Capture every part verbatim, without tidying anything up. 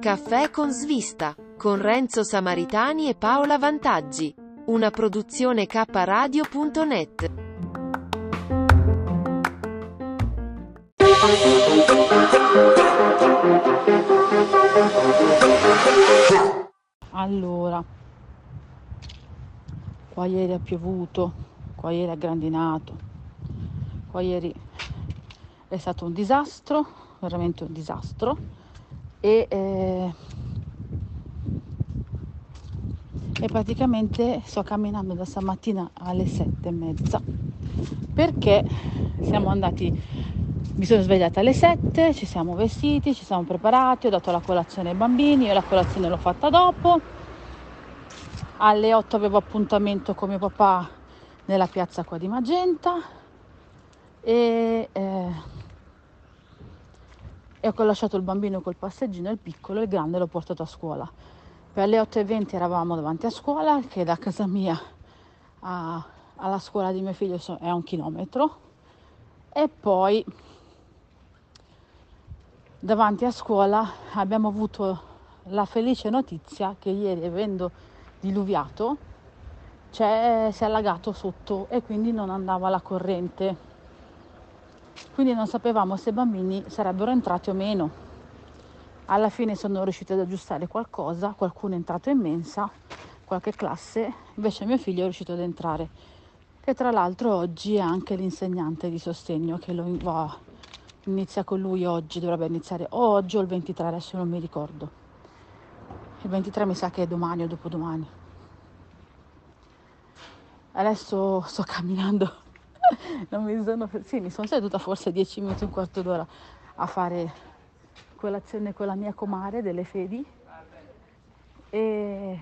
Caffè con svista, con Renzo Samaritani e Paola Vantaggi. Una produzione k radio punto net. Allora, qua ieri ha piovuto, qua ieri ha grandinato, qua ieri è stato un disastro, veramente un disastro. E, eh, e praticamente sto camminando da stamattina alle sette e mezza, perché siamo andati, mi sono svegliata alle sette, ci siamo vestiti, ci siamo preparati, ho dato la colazione ai bambini, io la colazione l'ho fatta dopo, alle otto avevo appuntamento con mio papà nella piazza qua di Magenta e... Eh, e ho lasciato il bambino col passeggino, il piccolo, il grande l'ho portato a scuola. Per le otto e venti eravamo davanti a scuola, che da casa mia a, alla scuola di mio figlio è un chilometro, e poi davanti a scuola abbiamo avuto la felice notizia che ieri, avendo diluviato, c'è, si è allagato sotto e quindi non andava la corrente. Quindi non sapevamo se i bambini sarebbero entrati o meno. Alla fine sono riusciti ad aggiustare qualcosa, qualcuno è entrato in mensa, qualche classe, invece mio figlio è riuscito ad entrare. Che tra l'altro oggi è anche l'insegnante di sostegno che lo va, inizia con lui oggi, dovrebbe iniziare oggi o il ventitré, adesso non mi ricordo. Il ventitré mi sa che è domani o dopodomani. Adesso sto camminando. Non mi sono, sì, mi sono seduta forse dieci minuti, un quarto d'ora a fare colazione con la mia comare delle fedi e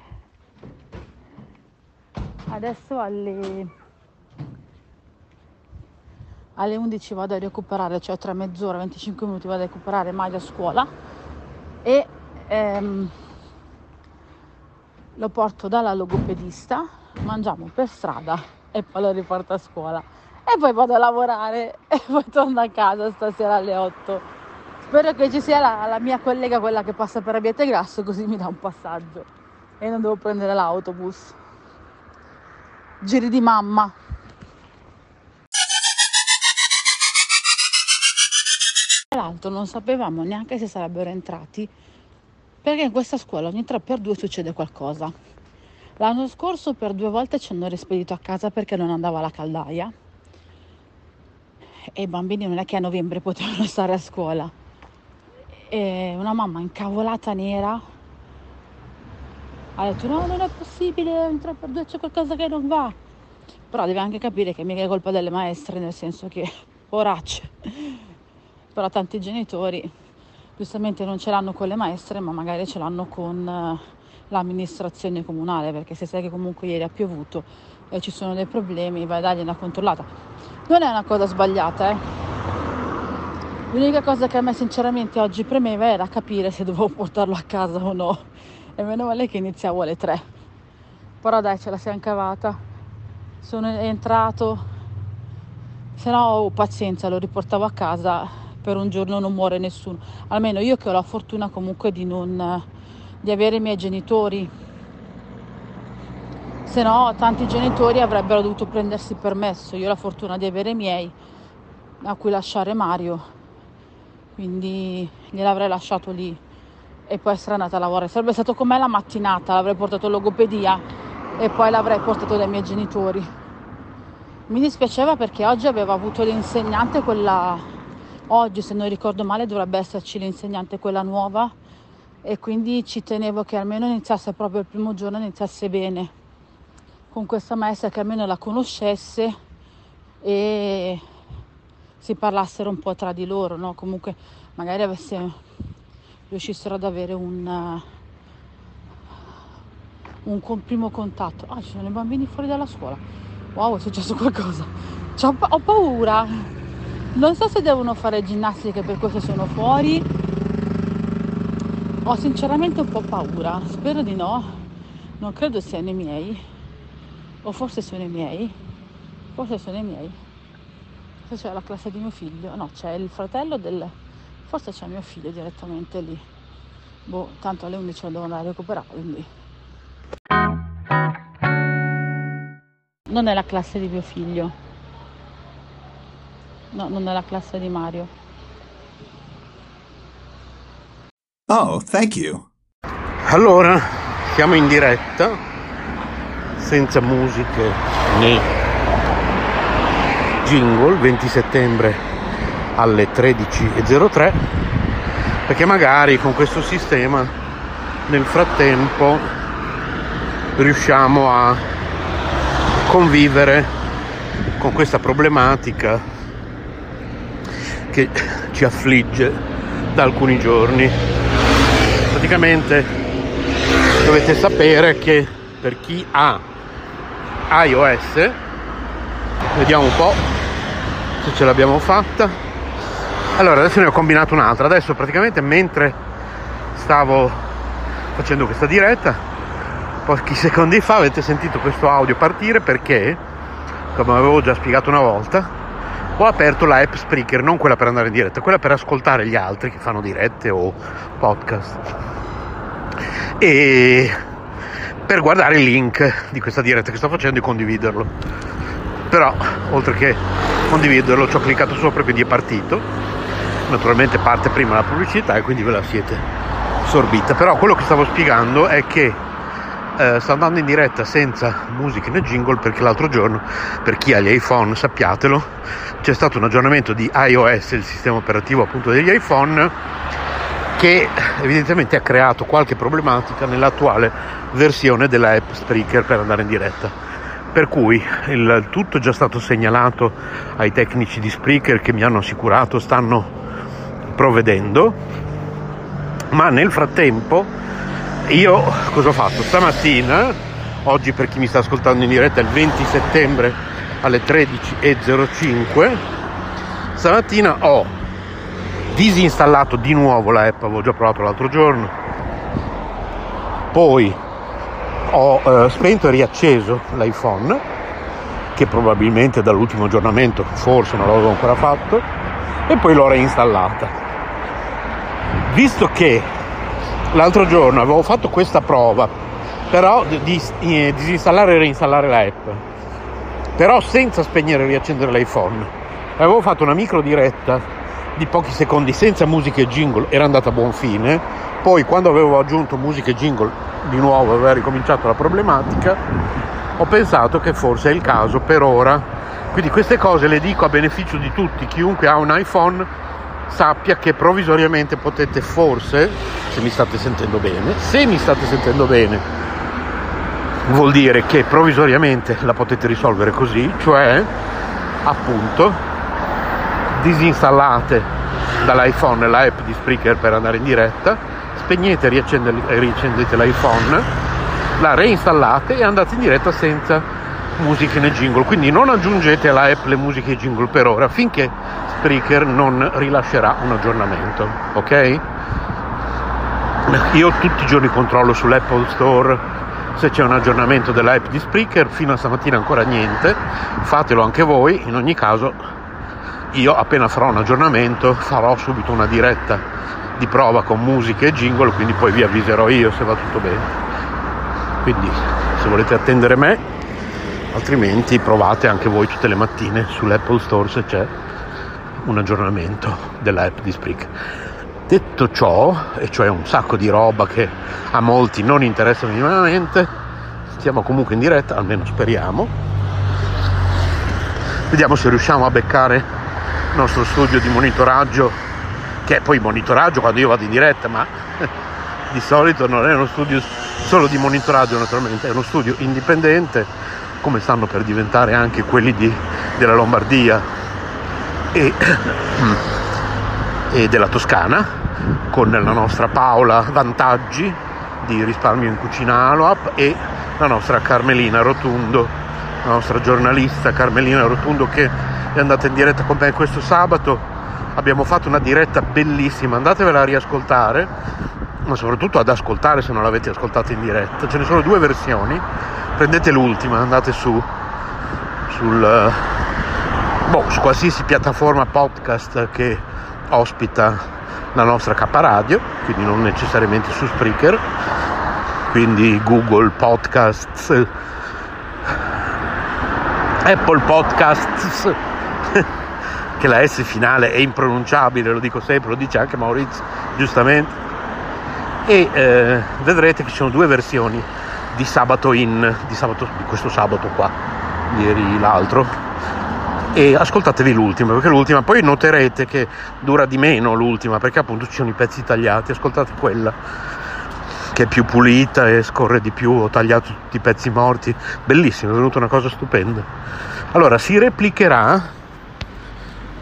adesso alle, alle undici vado a recuperare, cioè tra mezz'ora, venticinque minuti vado a recuperare Mario a scuola e ehm, lo porto dalla logopedista, mangiamo per strada e poi lo riporto a scuola. E poi vado a lavorare e poi torno a casa stasera alle otto. Spero che ci sia la, la mia collega, quella che passa per Abbiategrasso, così mi dà un passaggio e non devo prendere l'autobus. Giri di mamma. Tra l'altro non sapevamo neanche se sarebbero entrati, perché in questa scuola ogni tre per due succede qualcosa. L'anno scorso per due volte ci hanno rispedito a casa perché non andava la caldaia. E i bambini non è che a novembre potevano stare a scuola. E una mamma incavolata nera ha detto no, non è possibile, in tre per due c'è qualcosa che non va. Però deve anche capire che mica è colpa delle maestre, nel senso che poracce. Però tanti genitori giustamente non ce l'hanno con le maestre, ma magari ce l'hanno con l'amministrazione comunale, perché se sai che comunque ieri ha piovuto e ci sono dei problemi, vai a dargli una controllata. Non è una cosa sbagliata, eh. L'unica cosa che a me sinceramente oggi premeva era capire se dovevo portarlo a casa o no. E meno male che iniziavo alle tre. Però dai, ce la siamo cavata. Sono entrato. Se no, oh, pazienza, lo riportavo a casa. Per un giorno non muore nessuno. Almeno io che ho la fortuna comunque di non... di avere i miei genitori. Se no tanti genitori avrebbero dovuto prendersi permesso, io ho la fortuna di avere i miei a cui lasciare Mario, quindi gliel'avrei lasciato lì e poi sarei andata a lavorare, sarebbe stato con me la mattinata, l'avrei portato in logopedia e poi l'avrei portato dai miei genitori. Mi dispiaceva perché oggi aveva avuto l'insegnante quella Oggi, se non ricordo male, dovrebbe esserci l'insegnante, quella nuova, e quindi ci tenevo che almeno iniziasse proprio il primo giorno, iniziasse bene, con questa maestra che almeno la conoscesse e si parlassero un po' tra di loro, no? Comunque magari avesse, riuscissero ad avere un, un con, primo contatto. Ah, ci sono i bambini fuori dalla scuola. Wow, è successo qualcosa. C'ho, ho paura. Non so se devono fare ginnastica, per questo sono fuori. Ho sinceramente un po' paura. Spero di no. Non credo siano i miei. O forse sono i miei, forse sono i miei, forse c'è la classe di mio figlio, no, c'è il fratello del, forse c'è mio figlio direttamente lì, boh, tanto alle undici lo devo andare a recuperare, quindi. Non è la classe di mio figlio, no, non è la classe di Mario. Oh, thank you. Allora, siamo in diretta. Senza musiche né jingle, venti settembre alle tredici e zero tre, perché magari con questo sistema nel frattempo riusciamo a convivere con questa problematica che ci affligge da alcuni giorni. Praticamente dovete sapere che per chi ha iOS, vediamo un po' se ce l'abbiamo fatta. Allora, adesso ne ho combinato un'altra. Adesso praticamente mentre stavo facendo questa diretta, pochi secondi fa avete sentito questo audio partire, perché, come avevo già spiegato una volta, ho aperto la app Spreaker, non quella per andare in diretta, quella per ascoltare gli altri che fanno dirette o podcast, e per guardare il link di questa diretta che sto facendo e condividerlo. Però oltre che condividerlo ci ho cliccato sopra, quindi è partito. Naturalmente parte prima la pubblicità e quindi ve la siete sorbita. Però quello che stavo spiegando è che eh, sta andando in diretta senza musiche né jingle, perché l'altro giorno, per chi ha gli iPhone sappiatelo, c'è stato un aggiornamento di iOS, il sistema operativo appunto degli iPhone, che evidentemente ha creato qualche problematica nell'attuale versione della app Spreaker per andare in diretta, per cui il tutto è già stato segnalato ai tecnici di Spreaker, che mi hanno assicurato stanno provvedendo, ma nel frattempo io cosa ho fatto? Stamattina, oggi per chi mi sta ascoltando in diretta è il venti settembre alle tredici e zero cinque, stamattina ho disinstallato di nuovo la app, avevo già provato l'altro giorno, poi ho eh, spento e riacceso l'iPhone, che probabilmente dall'ultimo aggiornamento forse non l'avevo ancora fatto, e poi l'ho reinstallata. Visto che l'altro giorno avevo fatto questa prova, però di eh, disinstallare e reinstallare la app, però senza spegnere e riaccendere l'iPhone, avevo fatto una micro diretta di pochi secondi senza musiche e jingle, era andata a buon fine. Poi quando avevo aggiunto musiche e jingle di nuovo aveva ricominciato la problematica. Ho pensato che forse è il caso per ora, quindi queste cose le dico a beneficio di tutti. Chiunque ha un iPhone sappia che provvisoriamente potete forse, se mi state sentendo bene, se mi state sentendo bene vuol dire che provvisoriamente la potete risolvere così, cioè appunto disinstallate dall'iPhone la app di Spreaker per andare in diretta, spegnete e riaccendete l'iPhone, la reinstallate e andate in diretta senza musiche né jingle. Quindi non aggiungete alla app le musiche e jingle per ora, finché Spreaker non rilascerà un aggiornamento, ok? Io tutti i giorni controllo sull'Apple Store se c'è un aggiornamento dell'app di Spreaker, fino a stamattina ancora niente. Fatelo anche voi, in ogni caso io appena farò un aggiornamento farò subito una diretta di prova con musiche e jingle, quindi poi vi avviserò io se va tutto bene, quindi se volete attendere me, altrimenti provate anche voi tutte le mattine sull'Apple Store se c'è un aggiornamento dell'app di Spreaker. Detto ciò, e cioè un sacco di roba che a molti non interessa minimamente, stiamo comunque in diretta, almeno speriamo, vediamo se riusciamo a beccare nostro studio di monitoraggio, che è poi monitoraggio quando io vado in diretta, ma di solito non è uno studio solo di monitoraggio naturalmente, è uno studio indipendente, come stanno per diventare anche quelli di, della Lombardia e, e della Toscana, con la nostra Paola Vantaggi di Risparmio in Cucina Aloap e la nostra Carmelina Rotundo, la nostra giornalista Carmelina Rotundo, che è andata in diretta con me questo sabato. Abbiamo fatto una diretta bellissima, andatevela a riascoltare, ma soprattutto ad ascoltare se non l'avete ascoltata in diretta. Ce ne sono due versioni, prendete l'ultima, andate su sul boh, su qualsiasi piattaforma podcast che ospita la nostra Kappa Radio, quindi non necessariamente su Spreaker, quindi Google Podcasts, Apple Podcasts, che la S finale è impronunciabile, lo dico sempre, lo dice anche Maurizio giustamente, e eh, vedrete che ci sono due versioni di sabato in di, sabato, di questo sabato qua, ieri l'altro, e ascoltatevi l'ultima, perché l'ultima poi noterete che dura di meno l'ultima, perché appunto ci sono i pezzi tagliati. Ascoltate quella che è più pulita e scorre di più, ho tagliato tutti i pezzi morti, bellissimo, è venuta una cosa stupenda. Allora si replicherà,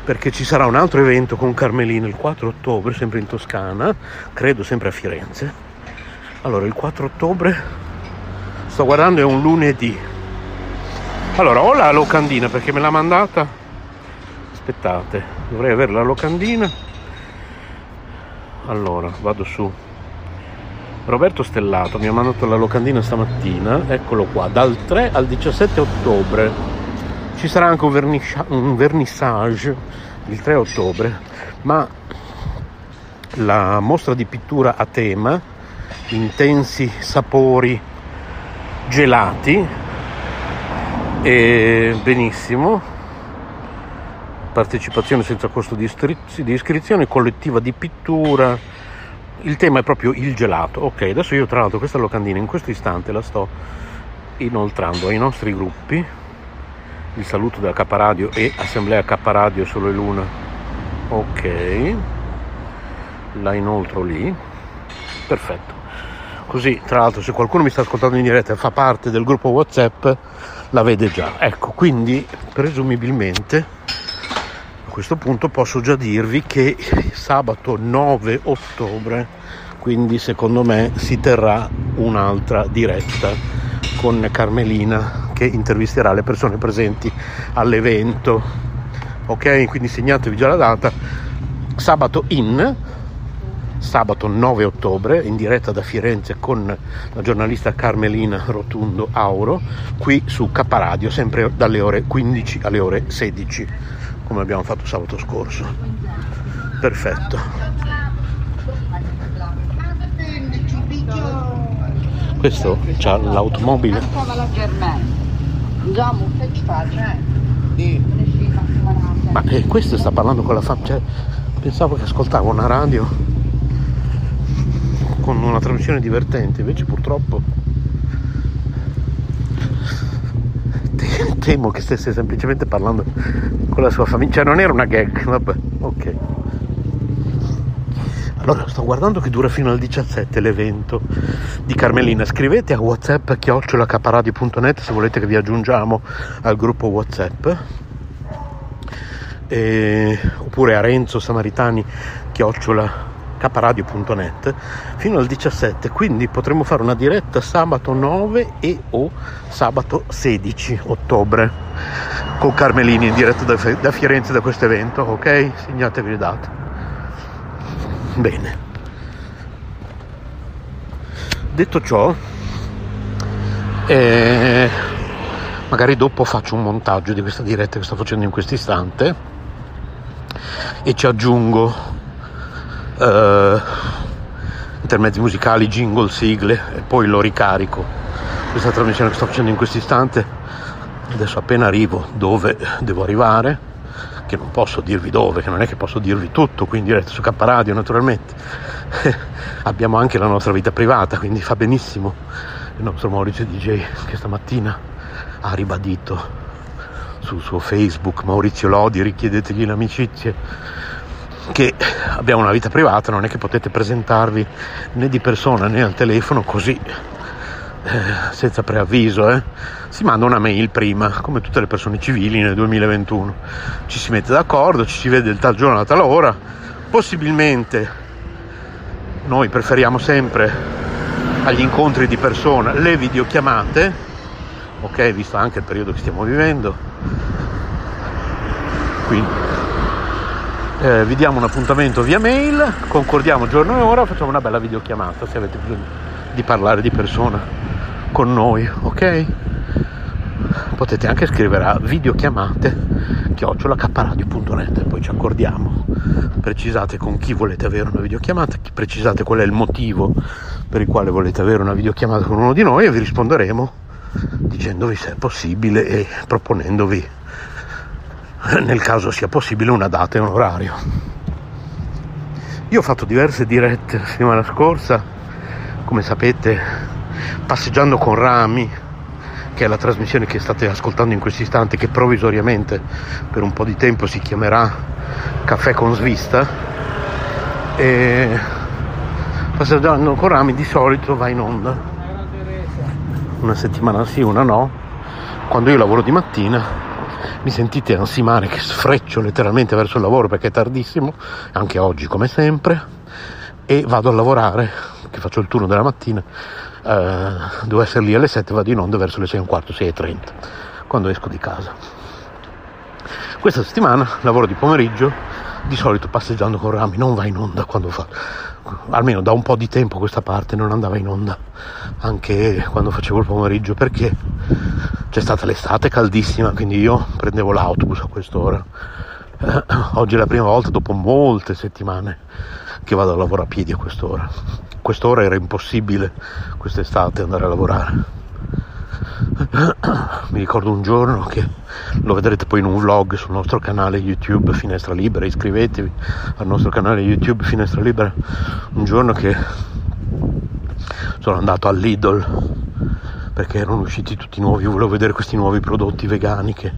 perché ci sarà un altro evento con Carmelina il quattro ottobre, sempre in Toscana, credo sempre a Firenze. Allora il quattro ottobre, sto guardando, è un lunedì. Allora ho la locandina perché me l'ha mandata, aspettate, dovrei avere la locandina. Allora vado su Roberto Stellato, mi ha mandato la locandina stamattina, eccolo qua, dal tre al diciassette ottobre. Ci sarà anche un, vernish- un vernissage il tre ottobre, ma la mostra di pittura a tema intensi sapori gelati. E benissimo, partecipazione senza costo di, istri- di iscrizione, collettiva di pittura, il tema è proprio il gelato. Ok, adesso io tra l'altro questa locandina in questo istante la sto inoltrando ai nostri gruppi, il saluto della Kappa Radio e Assemblea Kappa Radio Sole Luna. Ok, la inoltro lì, perfetto. Così tra l'altro se qualcuno mi sta ascoltando in diretta e fa parte del gruppo WhatsApp la vede già. Ecco, quindi presumibilmente a questo punto posso già dirvi che sabato nove ottobre, quindi secondo me si terrà un'altra diretta con Carmelina che intervisterà le persone presenti all'evento. Ok, quindi segnatevi già la data, sabato in sabato nove ottobre, in diretta da Firenze con la giornalista Carmelina Rotundo Auro, qui su Kappa Radio, sempre dalle ore quindici alle ore sedici, come abbiamo fatto sabato scorso. Perfetto. Questo c'ha l'automobile. Ma eh, questo sta parlando con la fam... Cioè, pensavo che ascoltavo una radio con una trasmissione divertente, invece purtroppo temo che stesse semplicemente parlando con la sua famiglia, cioè non era una gag, vabbè, ok. Allora sto guardando che dura fino al diciassette l'evento di Carmelina. Scrivete a WhatsApp chiocciola k radio punto net se volete che vi aggiungiamo al gruppo WhatsApp, e... oppure a Renzo Samaritani chiocciola k radio punto net fino al diciassette, quindi potremo fare una diretta sabato nove e o sabato sedici ottobre con Carmelini in diretta da, da Firenze, da questo evento. Ok, segnatevi le date. Bene, detto ciò, eh, magari dopo faccio un montaggio di questa diretta che sto facendo in questo istante e ci aggiungo Uh, intermezzi musicali, jingle, sigle, e poi lo ricarico. Questa trasmissione che sto facendo in questo istante, adesso appena arrivo dove devo arrivare, che non posso dirvi dove, che non è che posso dirvi tutto qui in diretta su Kappa Radio naturalmente. Abbiamo anche la nostra vita privata, quindi fa benissimo il nostro Maurizio D J, che stamattina ha ribadito sul suo Facebook Maurizio Lodi, richiedetegli l'amicizia, che abbiamo una vita privata, non è che potete presentarvi né di persona né al telefono così, eh, senza preavviso, eh. Si manda una mail prima, come tutte le persone civili nel duemilaventuno, ci si mette d'accordo, ci si vede il tal giorno, la tal ora, possibilmente noi preferiamo sempre agli incontri di persona le videochiamate, ok, visto anche il periodo che stiamo vivendo, quindi Eh, vi diamo un appuntamento via mail, concordiamo giorno e ora, facciamo una bella videochiamata se avete bisogno di parlare di persona con noi, ok? Potete anche scrivere a videochiamate chiocciola k radio punto net e poi ci accordiamo, precisate con chi volete avere una videochiamata, precisate qual è il motivo per il quale volete avere una videochiamata con uno di noi e vi risponderemo dicendovi se è possibile e proponendovi, nel caso sia possibile, una data e un orario. Io ho fatto diverse dirette la settimana scorsa, come sapete, passeggiando con Rami, che è la trasmissione che state ascoltando in questo istante, che provvisoriamente per un po' di tempo si chiamerà Caffè con Svista, e passeggiando con Rami di solito va in onda una settimana sì, una no, quando io lavoro di mattina. Mi sentite ansimare che sfreccio letteralmente verso il lavoro perché è tardissimo, anche oggi come sempre, e vado a lavorare, che faccio il turno della mattina, eh, devo essere lì alle sette, vado in onda verso le sei e un quarto, sei e trenta, quando esco di casa. Questa settimana lavoro di pomeriggio, di solito passeggiando con Rami non va in onda quando fa, almeno da un po' di tempo questa parte non andava in onda anche quando facevo il pomeriggio, perché c'è stata l'estate caldissima, quindi io prendevo l'autobus a quest'ora. Eh, oggi è la prima volta dopo molte settimane che vado a lavorare a piedi a quest'ora. Quest'ora era impossibile quest'estate andare a lavorare. Mi ricordo un giorno, che lo vedrete poi in un vlog sul nostro canale YouTube Finestra Libera, iscrivetevi al nostro canale YouTube Finestra Libera, un giorno che sono andato al Lidl perché erano usciti tutti nuovi, io volevo vedere questi nuovi prodotti vegani che,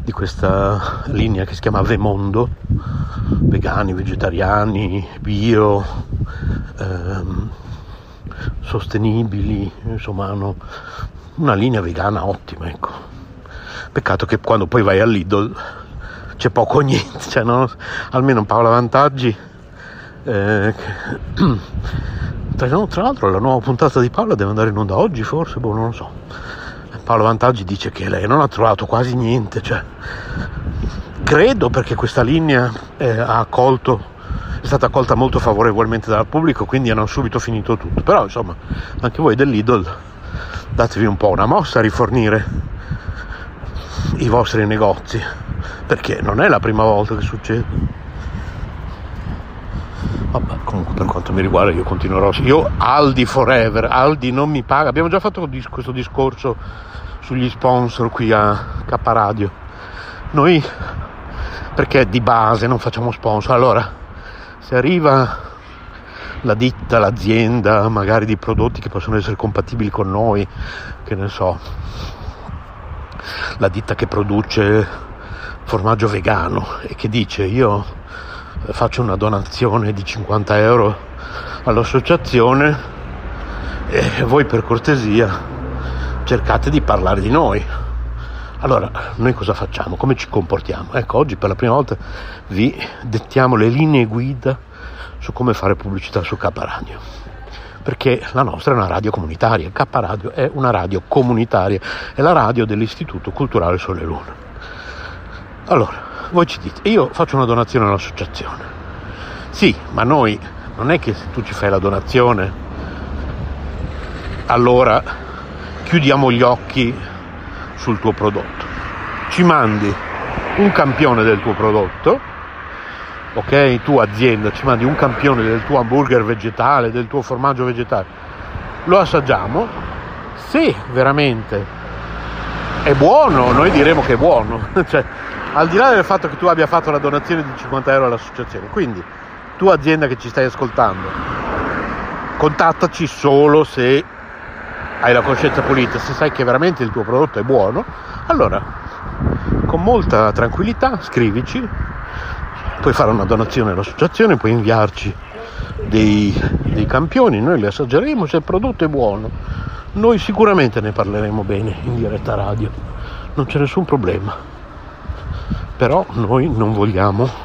di questa linea che si chiama Vemondo, vegani, vegetariani, bio, ehm, sostenibili, insomma hanno una linea vegana ottima, ecco. Peccato che quando poi vai al Lidl c'è poco o niente, cioè, no? Almeno Paola Vantaggi, eh, che... tra, tra l'altro la nuova puntata di Paola deve andare in onda oggi forse, boh, non lo so. Paola Vantaggi dice che lei non ha trovato quasi niente, cioè, credo perché questa linea eh, ha accolto è stata accolta molto favorevolmente dal pubblico, quindi hanno subito finito tutto, però insomma anche voi del Lidl datevi un po' una mossa a rifornire i vostri negozi, perché non è la prima volta che succede. Vabbè, comunque per quanto mi riguarda io continuerò, io Aldi forever, Aldi non mi paga, abbiamo già fatto questo discorso sugli sponsor qui a Kappa Radio, noi perché di base non facciamo sponsor, allora se arriva la ditta, l'azienda, magari di prodotti che possono essere compatibili con noi, che ne so, la ditta che produce formaggio vegano e che dice io faccio una donazione di cinquanta euro all'associazione e voi per cortesia cercate di parlare di noi. Allora, noi cosa facciamo? Come ci comportiamo? Ecco, oggi per la prima volta vi dettiamo le linee guida su come fare pubblicità su Kappa Radio, perché la nostra è una radio comunitaria, Kappa Radio è una radio comunitaria, è la radio dell'Istituto Culturale Sole Luna. Allora, voi ci dite, io faccio una donazione all'associazione. Sì, ma noi, non è che se tu ci fai la donazione, allora chiudiamo gli occhi sul tuo prodotto. Ci mandi un campione del tuo prodotto, ok, tu azienda ci mandi un campione del tuo hamburger vegetale, del tuo formaggio vegetale, lo assaggiamo, se veramente è buono noi diremo che è buono, cioè al di là del fatto che tu abbia fatto la donazione di cinquanta euro all'associazione. Quindi tu azienda che ci stai ascoltando, contattaci solo se hai la coscienza pulita, se sai che veramente il tuo prodotto è buono, allora con molta tranquillità, scrivici, puoi fare una donazione all'associazione, puoi inviarci dei, dei campioni, noi li assaggeremo, se il prodotto è buono noi sicuramente ne parleremo bene in diretta radio, non c'è nessun problema, però noi non vogliamo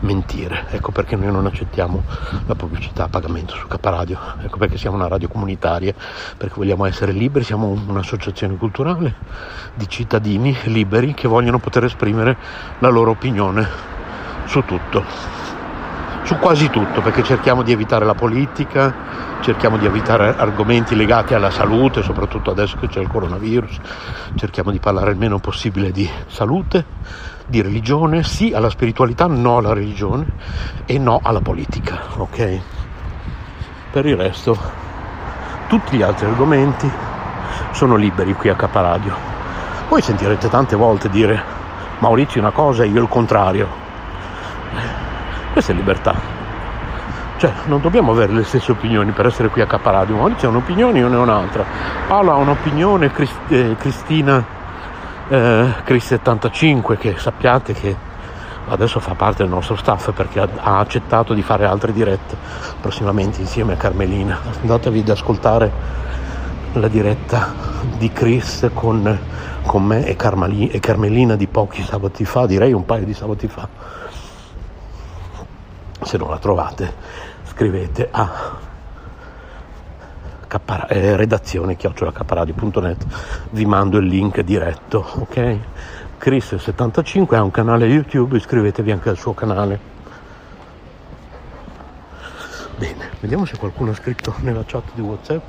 mentire, ecco perché noi non accettiamo la pubblicità a pagamento su Kappa Radio, ecco perché siamo una radio comunitaria, perché vogliamo essere liberi, siamo un'associazione culturale di cittadini liberi che vogliono poter esprimere la loro opinione su tutto, su quasi tutto, perché cerchiamo di evitare la politica, cerchiamo di evitare argomenti legati alla salute, soprattutto adesso che c'è il coronavirus, cerchiamo di parlare il meno possibile di salute, di religione, sì alla spiritualità, no alla religione e no alla politica, ok? Per il resto tutti gli altri argomenti sono liberi qui a Kappa Radio. Voi sentirete tante volte dire Maurizio una cosa e io il contrario. Questa è libertà, cioè non dobbiamo avere le stesse opinioni per essere qui a Kappa Radio. Maurizio ha un'opinione, io ne ho un'altra, Paola ha un'opinione, Crist- eh, Cristina eh, Chris settantacinque, che sappiate che adesso fa parte del nostro staff perché ha, ha accettato di fare altre dirette prossimamente insieme a Carmelina. Andatevi ad ascoltare la diretta di Chris con, con me e, Carmali- e Carmelina di pochi sabati fa, direi un paio di sabati fa. Se non la trovate scrivete a Kappa, eh, redazione chiocciola k-radio punto net, vi mando il link diretto, ok? Chris settantacinque ha un canale YouTube, iscrivetevi anche al suo canale. Bene, vediamo se qualcuno ha scritto nella chat di WhatsApp.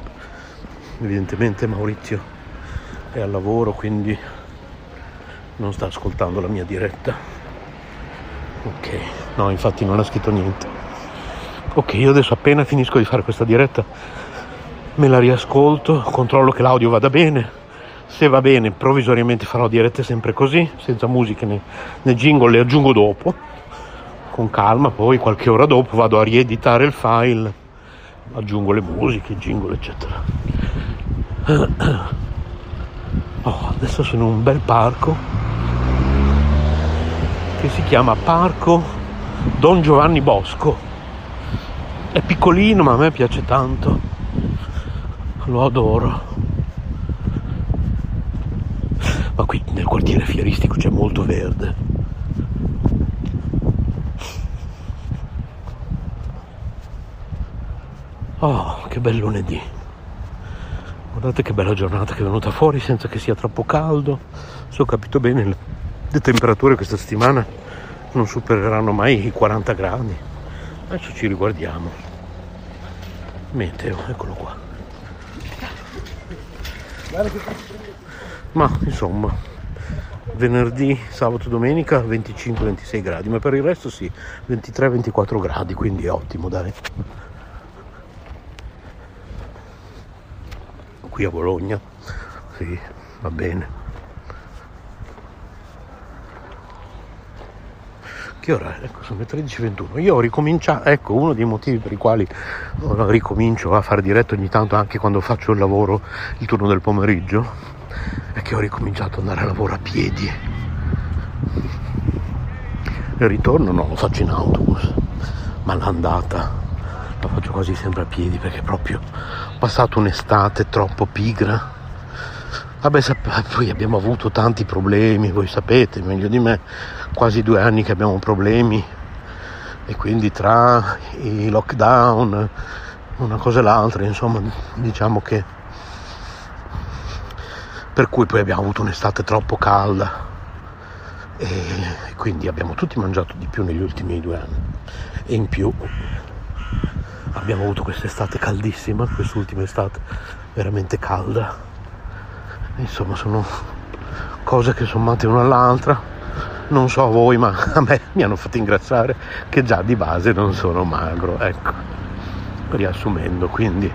Evidentemente Maurizio è al lavoro quindi non sta ascoltando la mia diretta. Ok, no, infatti non ha scritto niente. Ok, io adesso appena finisco di fare questa diretta me la riascolto, controllo che l'audio vada bene. Se va bene provvisoriamente farò dirette sempre così, senza musiche né, né jingle, le aggiungo dopo con calma, poi qualche ora dopo vado a rieditare il file, aggiungo le musiche, jingle eccetera. Oh, adesso sono in un bel parco che si chiama Parco Don Giovanni Bosco, è piccolino ma a me piace tanto, lo adoro. Ma qui nel quartiere fieristico c'è molto verde. Oh, che bel lunedì, guardate che bella giornata che è venuta fuori senza che sia troppo caldo, se ho capito bene il... le temperature questa settimana non supereranno mai i quaranta gradi. Adesso ci riguardiamo. Meteo, eccolo qua. Ma insomma, venerdì, sabato, domenica venticinque ventisei gradi, ma per il resto sì, ventitré ventiquattro gradi, quindi è ottimo, dai. Qui a Bologna, sì, va bene. Che ora? Ecco, sono le tredici e ventuno. Io ho ricominciato, ecco, uno dei motivi per i quali ricomincio a fare diretto ogni tanto anche quando faccio il lavoro il turno del pomeriggio è che ho ricominciato ad andare a lavoro a piedi. Il ritorno non lo faccio in autobus, ma l'andata la faccio quasi sempre a piedi perché proprio ho passato un'estate troppo pigra. Vabbè, poi abbiamo avuto tanti problemi, voi sapete meglio di me, quasi due anni che abbiamo problemi e quindi tra i lockdown, una cosa e l'altra, insomma, diciamo che per cui poi abbiamo avuto un'estate troppo calda e quindi abbiamo tutti mangiato di più negli ultimi due anni e in più abbiamo avuto quest'estate caldissima, quest'ultima estate veramente calda. Insomma, sono cose che sommate una all'altra, non so a voi ma a me mi hanno fatto ingrassare, che già di base non sono magro, ecco, riassumendo. Quindi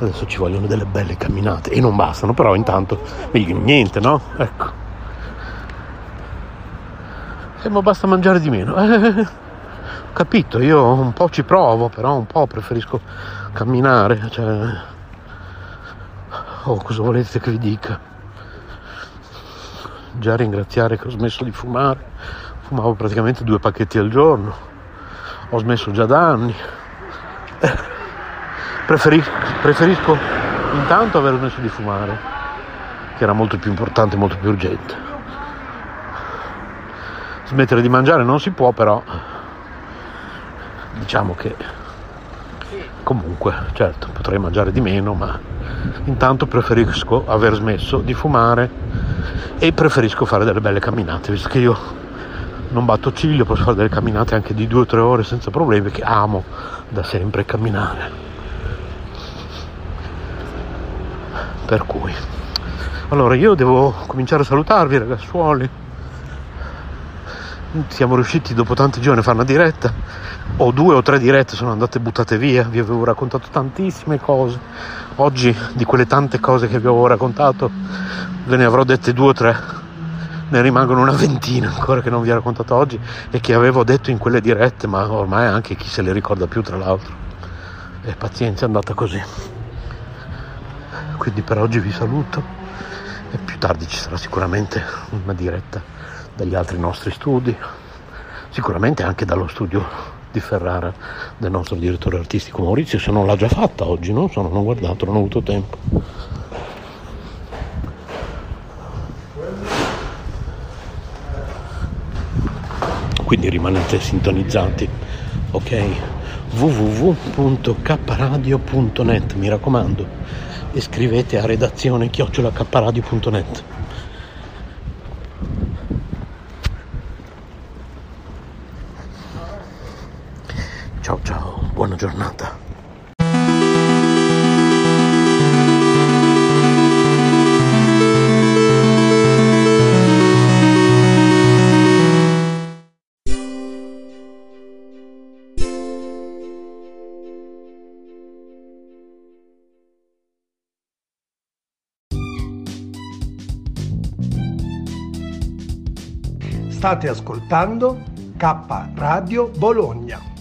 adesso ci vogliono delle belle camminate e non bastano, però intanto niente, no? Ecco, eh, ma basta mangiare di meno, eh, capito, io un po' ci provo, però un po' preferisco camminare, cioè... Oh, cosa volete che vi dica? già ringraziare che ho smesso di fumare, fumavo praticamente due pacchetti al giorno, ho smesso già da anni, preferisco, preferisco intanto aver smesso di fumare, che era molto più importante, molto più urgente. Smettere di mangiare non si può, però diciamo che comunque, certo, potrei mangiare di meno, ma intanto preferisco aver smesso di fumare e preferisco fare delle belle camminate, visto che io non batto ciglio, posso fare delle camminate anche di due o tre ore senza problemi, che amo da sempre camminare. Per cui, allora io devo cominciare a salutarvi, ragazzuoli. Siamo riusciti dopo tanti giorni a fare una diretta, o due o tre dirette sono andate buttate via, vi avevo raccontato tantissime cose. Oggi di quelle tante cose che vi avevo raccontato ve ne avrò dette due o tre, ne rimangono una ventina ancora che non vi ho raccontato oggi e che avevo detto in quelle dirette, ma ormai anche chi se le ricorda più, tra l'altro. E pazienza, è andata così. Quindi per oggi vi saluto e più tardi ci sarà sicuramente una diretta dagli altri nostri studi, sicuramente anche dallo studio di Ferrara del nostro direttore artistico Maurizio, se non l'ha già fatta oggi, no? Se non ho guardato, non ho avuto tempo. Quindi rimanete sintonizzati, ok? w w w punto k radio punto net, mi raccomando, e scrivete a redazione chiocciola k radio punto net. Ciao ciao, buona giornata. State ascoltando K Radio Bologna.